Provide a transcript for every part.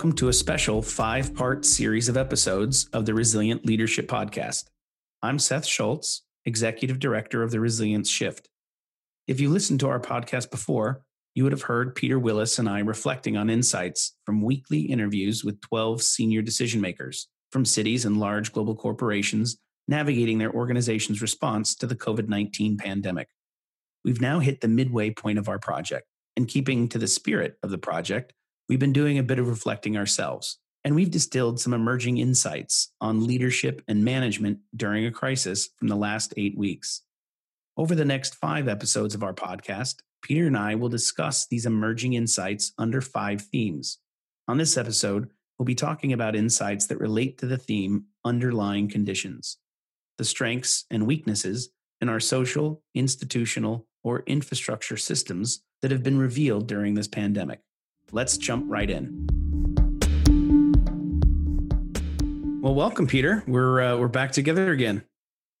welcome to a special 5-part series of episodes of the Resilient Leadership Podcast. I'm Seth Schultz, Executive Director of the Resilience Shift. If you listened to our podcast before, you would have heard Peter Willis and I reflecting on insights from weekly interviews with 12 senior decision makers from cities and large global corporations navigating their organization's response to the COVID-19 pandemic. We've now hit the midway point of our project, and keeping to the spirit of the project, we've been doing a bit of reflecting ourselves, and we've distilled some emerging insights on leadership and management during a crisis from the last 8 weeks. Over the next 5 episodes of our podcast, Peter and I will discuss these emerging insights under 5 themes. On this episode, we'll be talking about insights that relate to the theme underlying conditions, the strengths and weaknesses in our social, institutional, or infrastructure systems that have been revealed during this pandemic. Let's jump right in. Well, welcome, Peter. We're back together again.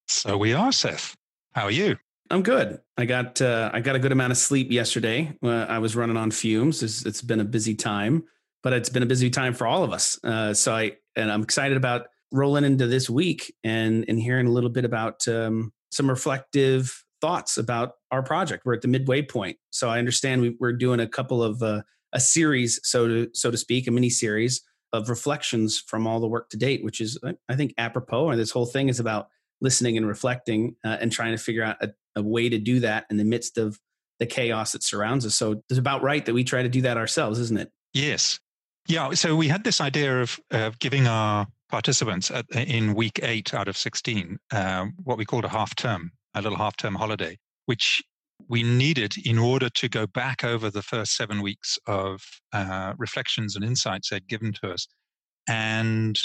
So we are, Seth. How are you? I'm good. I got a good amount of sleep yesterday. I was running on fumes. It's been a busy time, but it's been a busy time for all of us. So I'm excited about rolling into this week and hearing a little bit about some reflective thoughts about our project. We're at the midway point. So I understand we're doing a couple of a series, so to speak, a mini series of reflections from all the work to date, which is, I think, apropos. And this whole thing is about listening and reflecting and trying to figure out a way to do that in the midst of the chaos that surrounds us. So it's about right that we try to do that ourselves, isn't it? Yes. Yeah. So we had this idea of giving our participants in week 8 out of 16, what we called a little half-term holiday, which we needed in order to go back over the first 7 weeks of reflections and insights they'd given to us and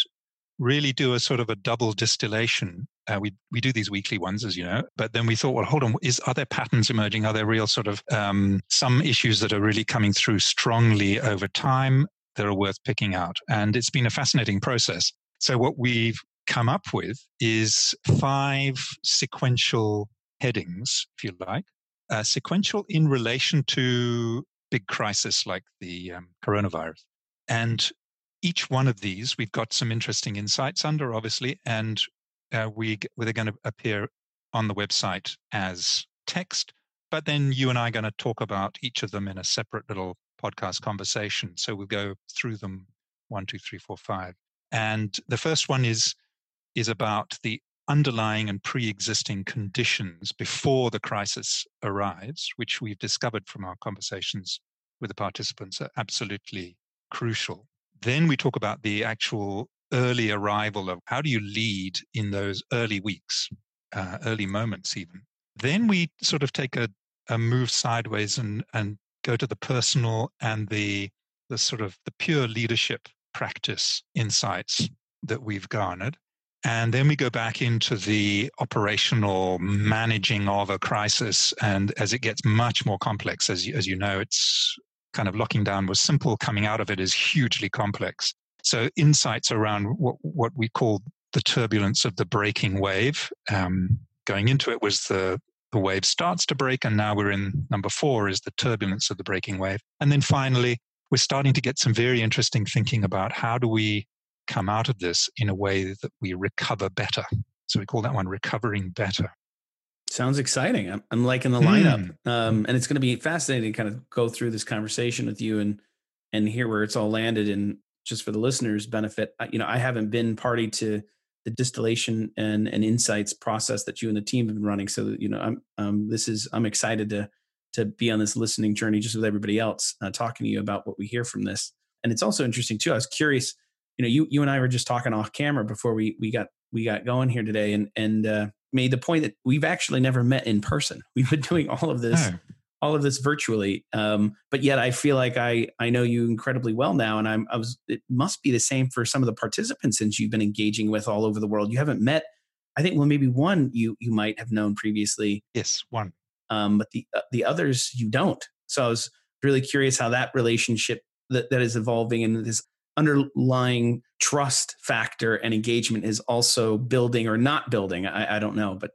really do a sort of a double distillation. We do these weekly ones, as you know, but then we thought, well, hold on, are there patterns emerging? Are there real sort of some issues that are really coming through strongly over time that are worth picking out? And it's been a fascinating process. So what we've come up with is 5 sequential headings, if you like, sequential in relation to big crisis like the coronavirus. And each one of these, we've got some interesting insights under, obviously, and they're going to appear on the website as text, but then you and I are going to talk about each of them in a separate little podcast conversation. So we'll go through them 1, 2, 3, 4, 5. And the first one is about the underlying and pre-existing conditions before the crisis arrives, which we've discovered from our conversations with the participants are absolutely crucial. Then we talk about the actual early arrival of how do you lead in those early weeks, early moments even. Then we sort of take a move sideways and go to the personal and the sort of the pure leadership practice insights that we've garnered. And then we go back into the operational managing of a crisis. And as it gets much more complex, as you know, it's kind of locking down was simple. Coming out of it is hugely complex. So insights around what we call the turbulence of the breaking wave. Going into it was the wave starts to break. And now we're in number 4 is the turbulence of the breaking wave. And then finally, we're starting to get some very interesting thinking about how do we come out of this in a way that we recover better. So we call that one recovering better. Sounds exciting. I'm liking the lineup. And it's going to be fascinating to kind of go through this conversation with you and hear where it's all landed. And just for the listeners' benefit, I haven't been party to the distillation and insights process that you and the team have been running. So, I'm excited to be on this listening journey just with everybody else, talking to you about what we hear from this. And it's also interesting too. I was curious, you and I were just talking off camera before we got going here today and made the point that we've actually never met in person. We've been doing all of this virtually. But yet I feel like I know you incredibly well now. And it must be the same for some of the participants since you've been engaging with all over the world. You haven't met, I think, well, maybe one you might have known previously. Yes, one. But the others you don't. So I was really curious how that relationship that is evolving and this underlying trust factor and engagement is also building or not building. I don't know, but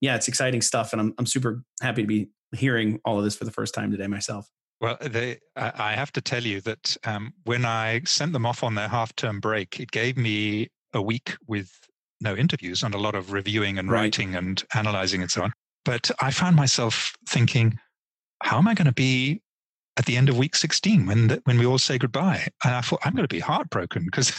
it's exciting stuff. And I'm super happy to be hearing all of this for the first time today myself. Well, I have to tell you that when I sent them off on their half-term break, it gave me a week with no interviews and a lot of reviewing and writing and analyzing and so on. But I found myself thinking, how am I going to be at the end of week 16 when we all say goodbye? And I thought, I'm going to be heartbroken because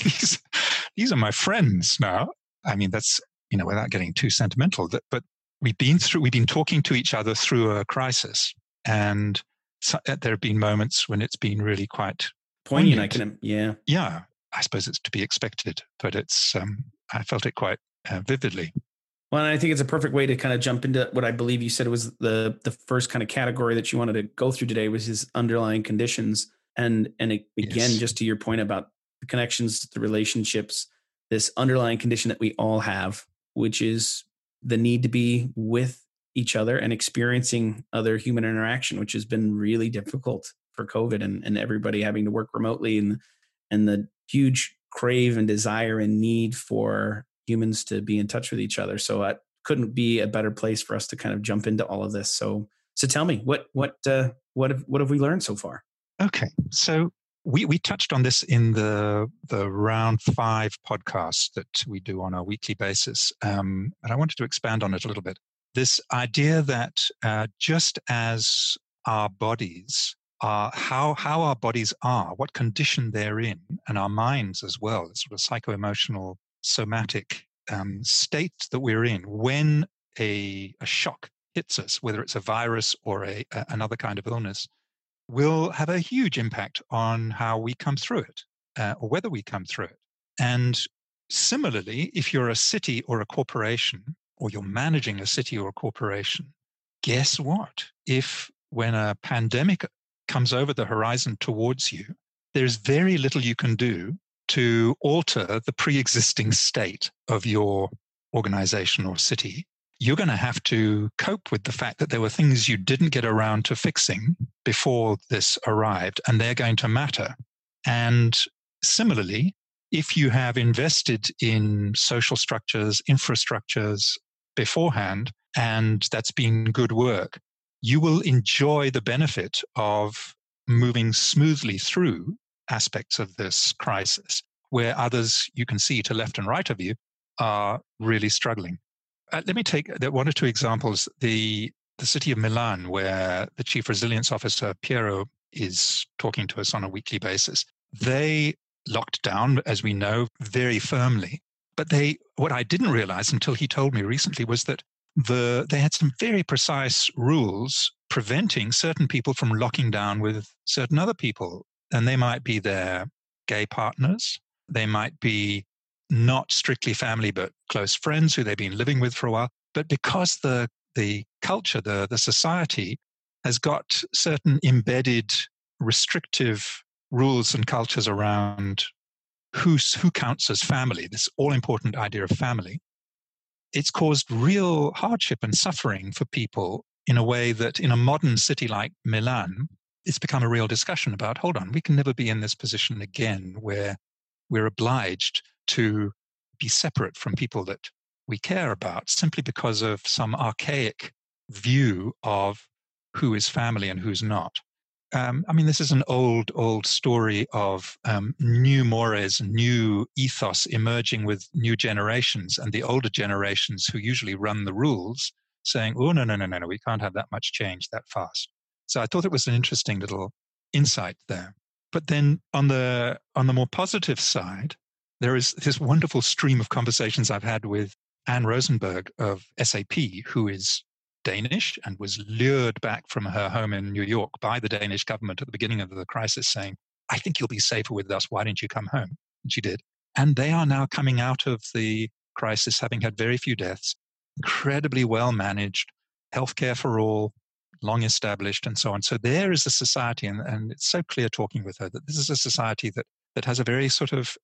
these are my friends now. I mean, that's, you know, without getting too sentimental, but we've been talking to each other through a crisis, and so there have been moments when it's been really quite poignant. Yeah. I suppose it's to be expected, but it's I felt it quite vividly. Well, and I think it's a perfect way to kind of jump into what I believe you said was the first kind of category that you wanted to go through today, was his underlying conditions. And again, just to your point about the connections, the relationships, this underlying condition that we all have, which is the need to be with each other and experiencing other human interaction, which has been really difficult for COVID and everybody having to work remotely and the huge crave and desire and need for humans to be in touch with each other. So it couldn't be a better place for us to kind of jump into all of this. So tell me, what have we learned so far? Okay. So we touched on this in the round 5 podcast that we do on a weekly basis. But I wanted to expand on it a little bit. This idea that just as our bodies are, how our bodies are, what condition they're in, and our minds as well, it's sort of psycho-emotional somatic state that we're in when a shock hits us, whether it's a virus or another kind of illness, will have a huge impact on how we come through it or whether we come through it. And similarly, if you're a city or a corporation, or you're managing a city or a corporation, guess what? If when a pandemic comes over the horizon towards you, there's very little you can do to alter the pre-existing state of your organization or city. You're going to have to cope with the fact that there were things you didn't get around to fixing before this arrived, and they're going to matter. And similarly, if you have invested in social structures, infrastructures beforehand, and that's been good work, you will enjoy the benefit of moving smoothly through aspects of this crisis, where others you can see to left and right of you are really struggling. Let me take one or two examples. The city of Milan, where the chief resilience officer, Piero, is talking to us on a weekly basis, they locked down, as we know, very firmly. But what I didn't realize until he told me recently was that they had some very precise rules preventing certain people from locking down with certain other people. And they might be their gay partners. They might be not strictly family, but close friends who they've been living with for a while. But because the culture, the society has got certain embedded restrictive rules and cultures around who counts as family, this all-important idea of family, it's caused real hardship and suffering for people in a way that in a modern city like Milan, it's become a real discussion about, hold on, we can never be in this position again where we're obliged to be separate from people that we care about simply because of some archaic view of who is family and who's not. I mean, this is an old story of new mores, new ethos emerging with new generations, and the older generations who usually run the rules saying, oh, no, we can't have that much change that fast. So I thought it was an interesting little insight there. But then on the more positive side, there is this wonderful stream of conversations I've had with Anne Rosenberg of SAP, who is Danish and was lured back from her home in New York by the Danish government at the beginning of the crisis saying, I think you'll be safer with us. Why don't you come home? And she did. And they are now coming out of the crisis having had very few deaths, incredibly well managed, healthcare for all, long established, and so on. So there is a society, and it's so clear talking with her that this is a society that has a very sort of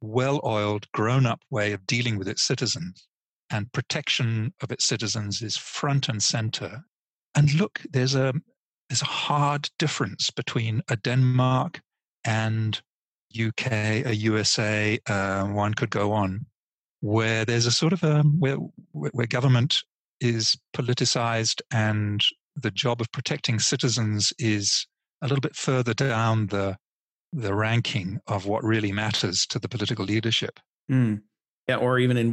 well-oiled, grown-up way of dealing with its citizens. And protection of its citizens is front and center. And look, there's a hard difference between a Denmark and UK, a USA, one could go on, where there's a sort of where government is politicized and the job of protecting citizens is a little bit further down the ranking of what really matters to the political leadership. Mm. Yeah, or even in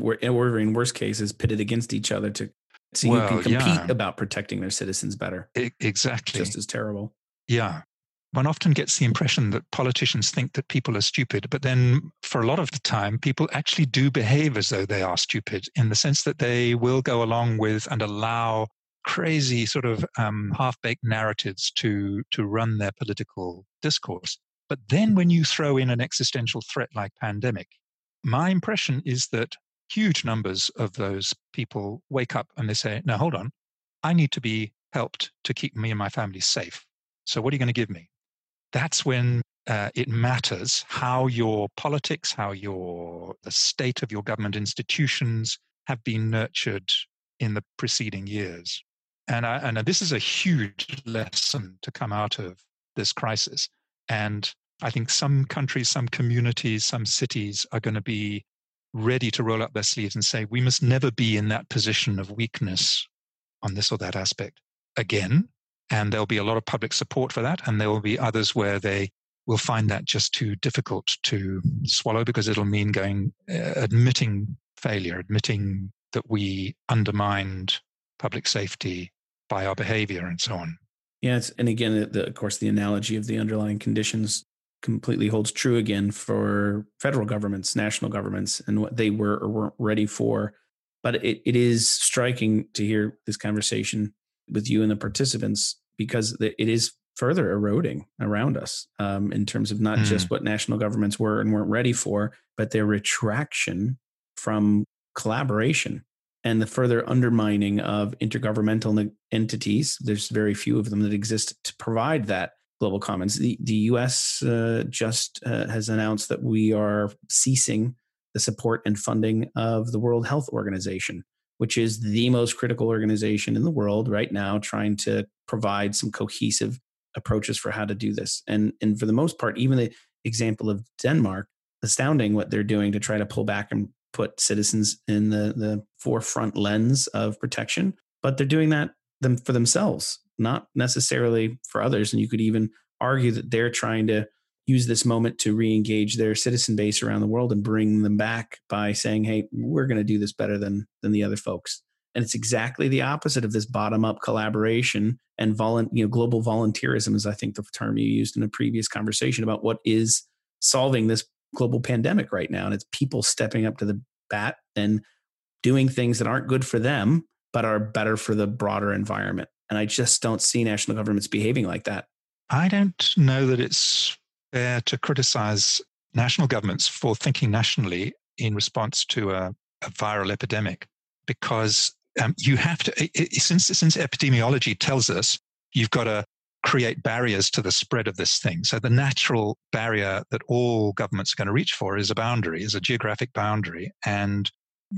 worse cases, pitted against each other to see who can compete about protecting their citizens better. Exactly. Just as terrible. Yeah. One often gets the impression that politicians think that people are stupid, but then for a lot of the time, people actually do behave as though they are stupid, in the sense that they will go along with and allow crazy sort of half-baked narratives to run their political discourse. But then when you throw in an existential threat like pandemic, my impression is that huge numbers of those people wake up and they say, no, hold on, I need to be helped to keep me and my family safe. So what are you going to give me? That's when it matters how your politics, how the state of your government institutions have been nurtured in the preceding years. And this is a huge lesson to come out of this crisis. And I think some countries, some communities, some cities are going to be ready to roll up their sleeves and say, we must never be in that position of weakness on this or that aspect again. And there'll be a lot of public support for that. And there will be others where they will find that just too difficult to swallow, because it'll mean admitting failure, admitting that we undermined public safety by our behavior and so on. Yeah. And again, of course, the analogy of the underlying conditions completely holds true again for federal governments, national governments, and what they were or weren't ready for. But it is striking to hear this conversation with you and the participants, because it is further eroding around us in terms of not just what national governments were and weren't ready for, but their retraction from collaboration and the further undermining of intergovernmental entities. There's very few of them that exist to provide that global commons. The U.S. just has announced that we are ceasing the support and funding of the World Health Organization, which is the most critical organization in the world right now, trying to provide some cohesive approaches for how to do this. And for the most part, even the example of Denmark, astounding what they're doing to try to pull back and put citizens in the forefront lens of protection. But they're doing that for themselves, not necessarily for others. And you could even argue that they're trying to use this moment to re-engage their citizen base around the world and bring them back by saying, hey, we're going to do this better than the other folks. And it's exactly the opposite of this bottom-up collaboration and global volunteerism is, I think, the term you used in a previous conversation about what is solving this global pandemic right now. And it's people stepping up to the bat and doing things that aren't good for them, but are better for the broader environment. And I just don't see national governments behaving like that. I don't know that it's fair to criticize national governments for thinking nationally in response to a viral epidemic, because you have to, since epidemiology tells us you've got to create barriers to the spread of this thing. So the natural barrier that all governments are going to reach for is a boundary, is a geographic boundary. And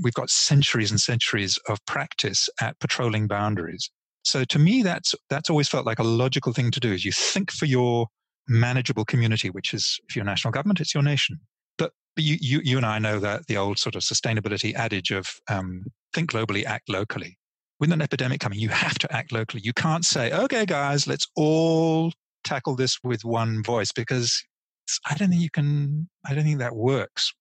we've got centuries and centuries of practice at patrolling boundaries. So to me, that's always felt like a logical thing to do, is you think for your manageable community, which is, if you're a national government, it's your nation. But you and I know that the old sort of sustainability adage of think globally, act locally. With an epidemic coming, you have to act locally. You can't say, okay, guys, let's all tackle this with one voice, because I don't think that works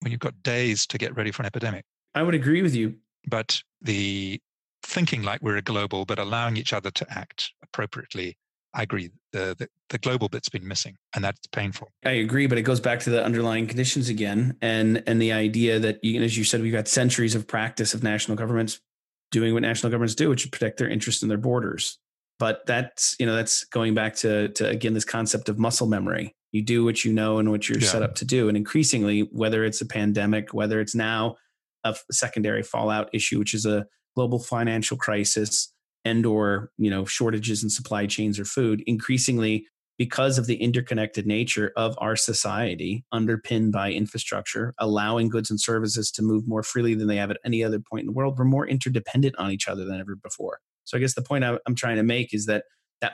when you've got days to get ready for an epidemic. I would agree with you. But the thinking like we're a global, but allowing each other to act appropriately, I agree. The global bit's been missing, and that's painful. I agree, but it goes back to the underlying conditions again, and the idea that, as you said, we've got centuries of practice of national governments doing what national governments do, which is protect their interests and their borders. But that's going back to again this concept of muscle memory. You do what you know and what you're set up to do, and increasingly, whether it's a pandemic, whether it's now a secondary fallout issue, which is a global financial crisis, and or, shortages in supply chains or food, increasingly because of the interconnected nature of our society, underpinned by infrastructure, allowing goods and services to move more freely than they have at any other point in the world, we're more interdependent on each other than ever before. So I guess the point I'm trying to make is that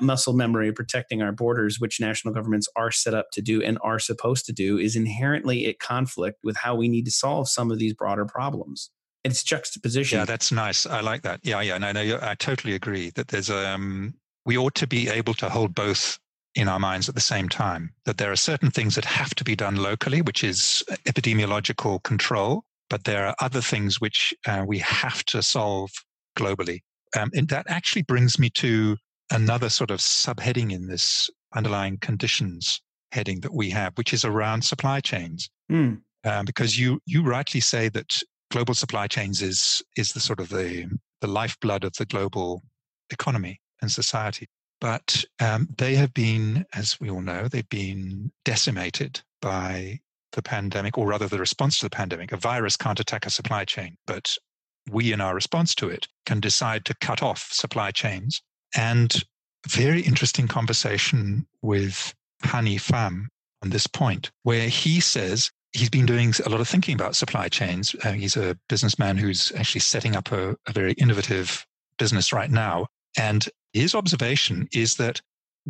muscle memory of protecting our borders, which national governments are set up to do and are supposed to do, is inherently at conflict with how we need to solve some of these broader problems. It's juxtaposition. Yeah, that's nice. I like that. Yeah. No, I totally agree that we ought to be able to hold both in our minds at the same time, that there are certain things that have to be done locally, which is epidemiological control, but there are other things which we have to solve globally. And that actually brings me to another sort of subheading in this underlying conditions heading that we have, which is around supply chains. Mm. Because you rightly say that global supply chains is the sort of the lifeblood of the global economy and society. But they have been, as we all know, they've been decimated by the pandemic, or rather the response to the pandemic. A virus can't attack a supply chain, but we, in our response to it, can decide to cut off supply chains. And very interesting conversation with Hani Pham on this point, where he says he's been doing a lot of thinking about supply chains. He's a businessman who's actually setting up a very innovative business right now. And his observation is that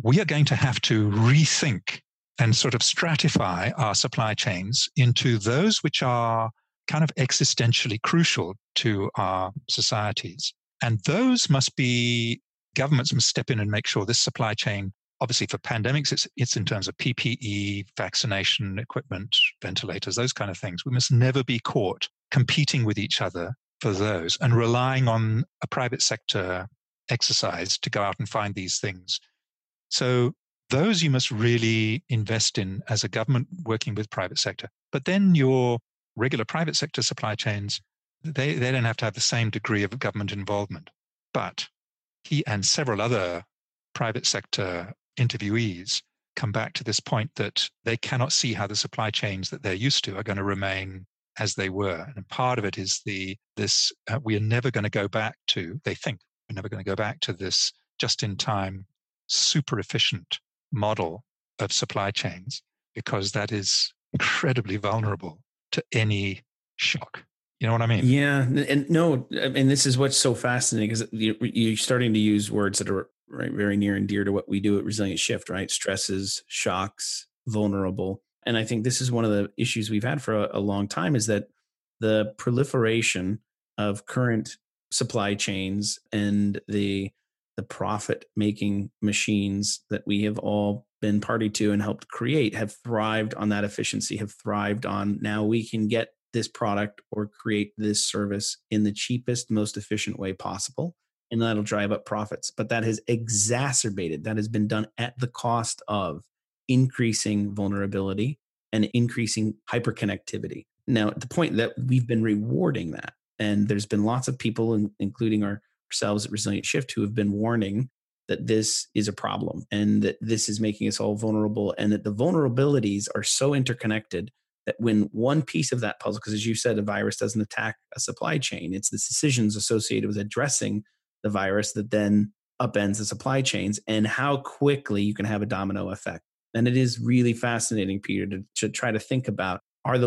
we are going to have to rethink and sort of stratify our supply chains into those which are kind of existentially crucial to our societies. And those must be, governments must step in and make sure this supply chain, obviously for pandemics, it's in terms of PPE, vaccination equipment, ventilators, those kind of things. We must never be caught competing with each other for those and relying on a private sector exercise to go out and find these things. So those you must really invest in as a government working with private sector. But then your regular private sector supply chains, they don't have to have the same degree of government involvement. But he and several other private sector interviewees come back to this point that they cannot see how the supply chains that they're used to are going to remain as they were. And part of it is we are never going to go back to, they think, we're never going to go back to this just-in-time, super efficient model of supply chains, because that is incredibly vulnerable to any shock. You know what I mean? Yeah. And no, I mean, this is what's so fascinating, because you're starting to use words that are right, very near and dear to what we do at Resilient Shift, right? Stresses, shocks, vulnerable. And I think this is one of the issues we've had for a long time, is that the proliferation of current supply chains and the profit-making machines that we have all been party to and helped create have thrived on that efficiency, have thrived on now we can get this product or create this service in the cheapest, most efficient way possible, and that'll drive up profits. But that has exacerbated, that has been done at the cost of increasing vulnerability and increasing hyperconnectivity. Now, at the point that we've been rewarding that, and there's been lots of people, including ourselves at Resilient Shift, who have been warning that this is a problem and that this is making us all vulnerable, and that the vulnerabilities are so interconnected that when one piece of that puzzle, because as you said, a virus doesn't attack a supply chain, it's the decisions associated with addressing the virus that then upends the supply chains, and how quickly you can have a domino effect. And it is really fascinating, Peter, to try to think about, are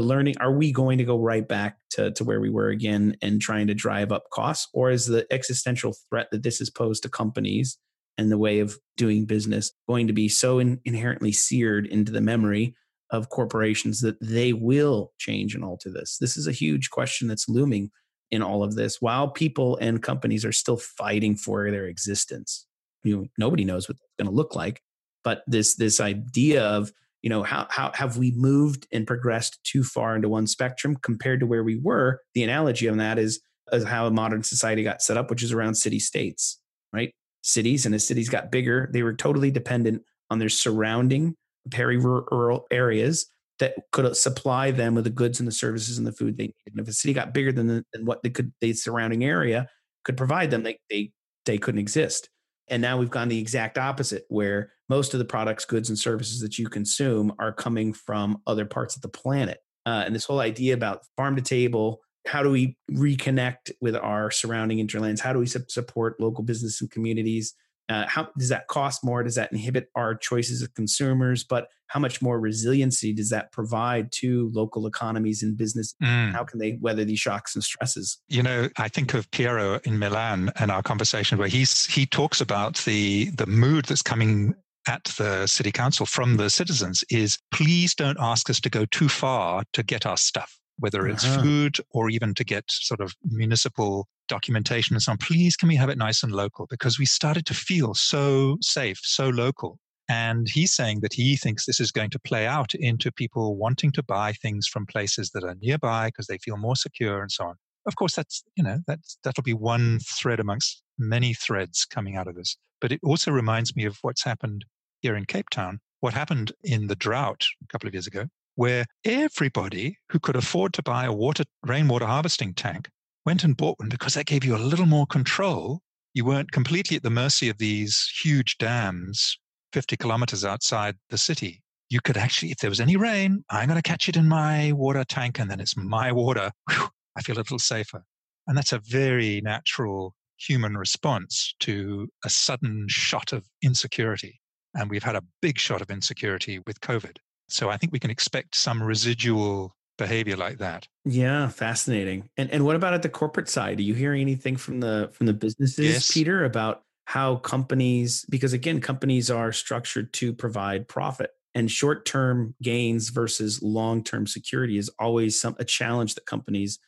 we going to go right back to where we were again and trying to drive up costs? Or is the existential threat that this is posed to companies and the way of doing business going to be so inherently seared into the memory of corporations that they will change and alter this? This is a huge question that's looming in all of this, while people and companies are still fighting for their existence. You know, nobody knows what it's going to look like, but this idea of, you know, how have we moved and progressed too far into one spectrum compared to where we were? The analogy on that is how modern society got set up, which is around city-states, right? Cities, and as cities got bigger, they were totally dependent on their surrounding peri-rural areas that could supply them with the goods and the services and the food they needed. And if a city got bigger than what the surrounding area could provide them, they couldn't exist. And now we've gone the exact opposite, where most of the products, goods, and services that you consume are coming from other parts of the planet. And this whole idea about farm to table, how do we reconnect with our surrounding interlands? How do we support local business and communities? How does that cost more? Does that inhibit our choices as consumers? But how much more resiliency does that provide to local economies and business? Mm. How can they weather these shocks and stresses? You know, I think of Piero in Milan and our conversation where he talks about the mood that's coming at the city council from the citizens is, please don't ask us to go too far to get our stuff, whether it's food or even to get sort of municipal documentation and so on. Please, can we have it nice and local? Because we started to feel so safe, so local. And he's saying that he thinks this is going to play out into people wanting to buy things from places that are nearby because they feel more secure and so on. Of course, that'll be one thread amongst many threads coming out of this. But it also reminds me of what's happened here in Cape Town, what happened in the drought a couple of years ago, where everybody who could afford to buy a rainwater harvesting tank went and bought one because that gave you a little more control. You weren't completely at the mercy of these huge dams 50 kilometers outside the city. You could actually, if there was any rain, I'm going to catch it in my water tank and then it's my water. Whew, I feel a little safer. And that's a very natural human response to a sudden shot of insecurity. And we've had a big shot of insecurity with COVID. So I think we can expect some residual behavior like that. Yeah, fascinating. And what about at the corporate side? Are you hearing anything from the businesses, yes, Peter, about how companies, because again, companies are structured to provide profit, and short-term gains versus long-term security is always a challenge that companies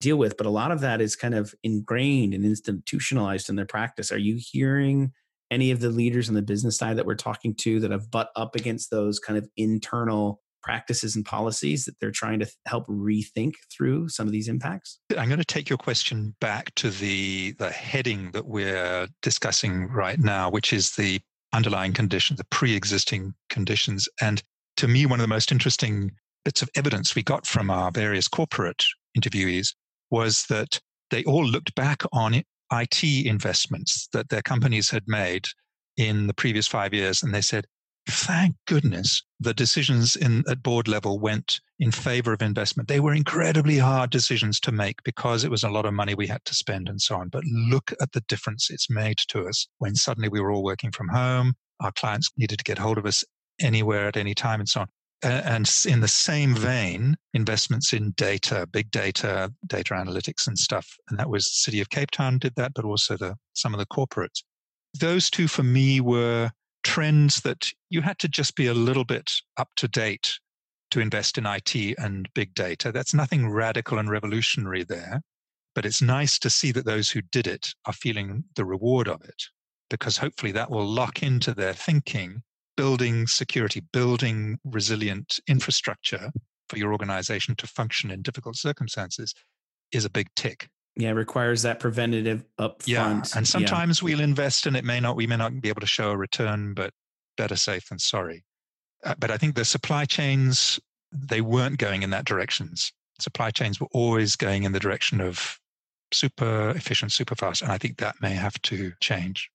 deal with. But a lot of that is kind of ingrained and institutionalized in their practice. Are you hearing any of the leaders on the business side that we're talking to that have butt up against those kind of internal practices and policies that they're trying to help rethink through some of these impacts? I'm going to take your question back to the heading that we're discussing right now, which is the underlying condition, the pre-existing conditions. And to me, one of the most interesting bits of evidence we got from our various corporate interviewees was that they all looked back on IT investments that their companies had made in the previous 5 years, and they said, thank goodness the decisions at board level went in favor of investment. They were incredibly hard decisions to make because it was a lot of money we had to spend and so on. But look at the difference it's made to us when suddenly we were all working from home, our clients needed to get hold of us anywhere at any time and so on. And in the same vein, investments in data, big data, data analytics and stuff. And that was City of Cape Town did that, but also some of the corporates. Those two for me were trends that you had to just be a little bit up to date to invest in IT and big data. That's nothing radical and revolutionary there, but it's nice to see that those who did it are feeling the reward of it, because hopefully that will lock into their thinking, building security, building resilient infrastructure for your organization to function in difficult circumstances is a big tick. Yeah, it requires that preventative upfront. Yeah, and sometimes we'll invest and we may not be able to show a return, but better safe than sorry. But I think the supply chains, they weren't going in that direction. Supply chains were always going in the direction of super efficient, super fast, and I think that may have to change.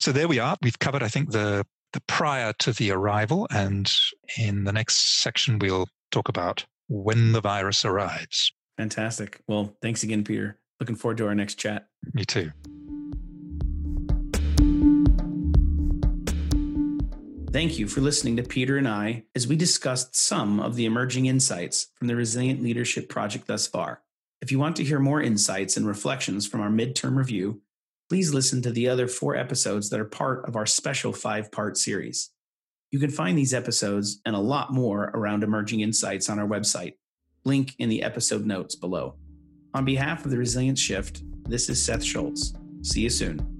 So there we are. We've covered, I think, the prior to the arrival, and in the next section, we'll talk about when the virus arrives. Fantastic. Well, thanks again, Peter. Looking forward to our next chat. Me too. Thank you for listening to Peter and I as we discussed some of the emerging insights from the Resilient Leadership Project thus far. If you want to hear more insights and reflections from our midterm review, please listen to the other 4 episodes that are part of our special 5-part series. You can find these episodes and a lot more around emerging insights on our website. Link in the episode notes below. On behalf of the Resilience Shift, this is Seth Schultz. See you soon.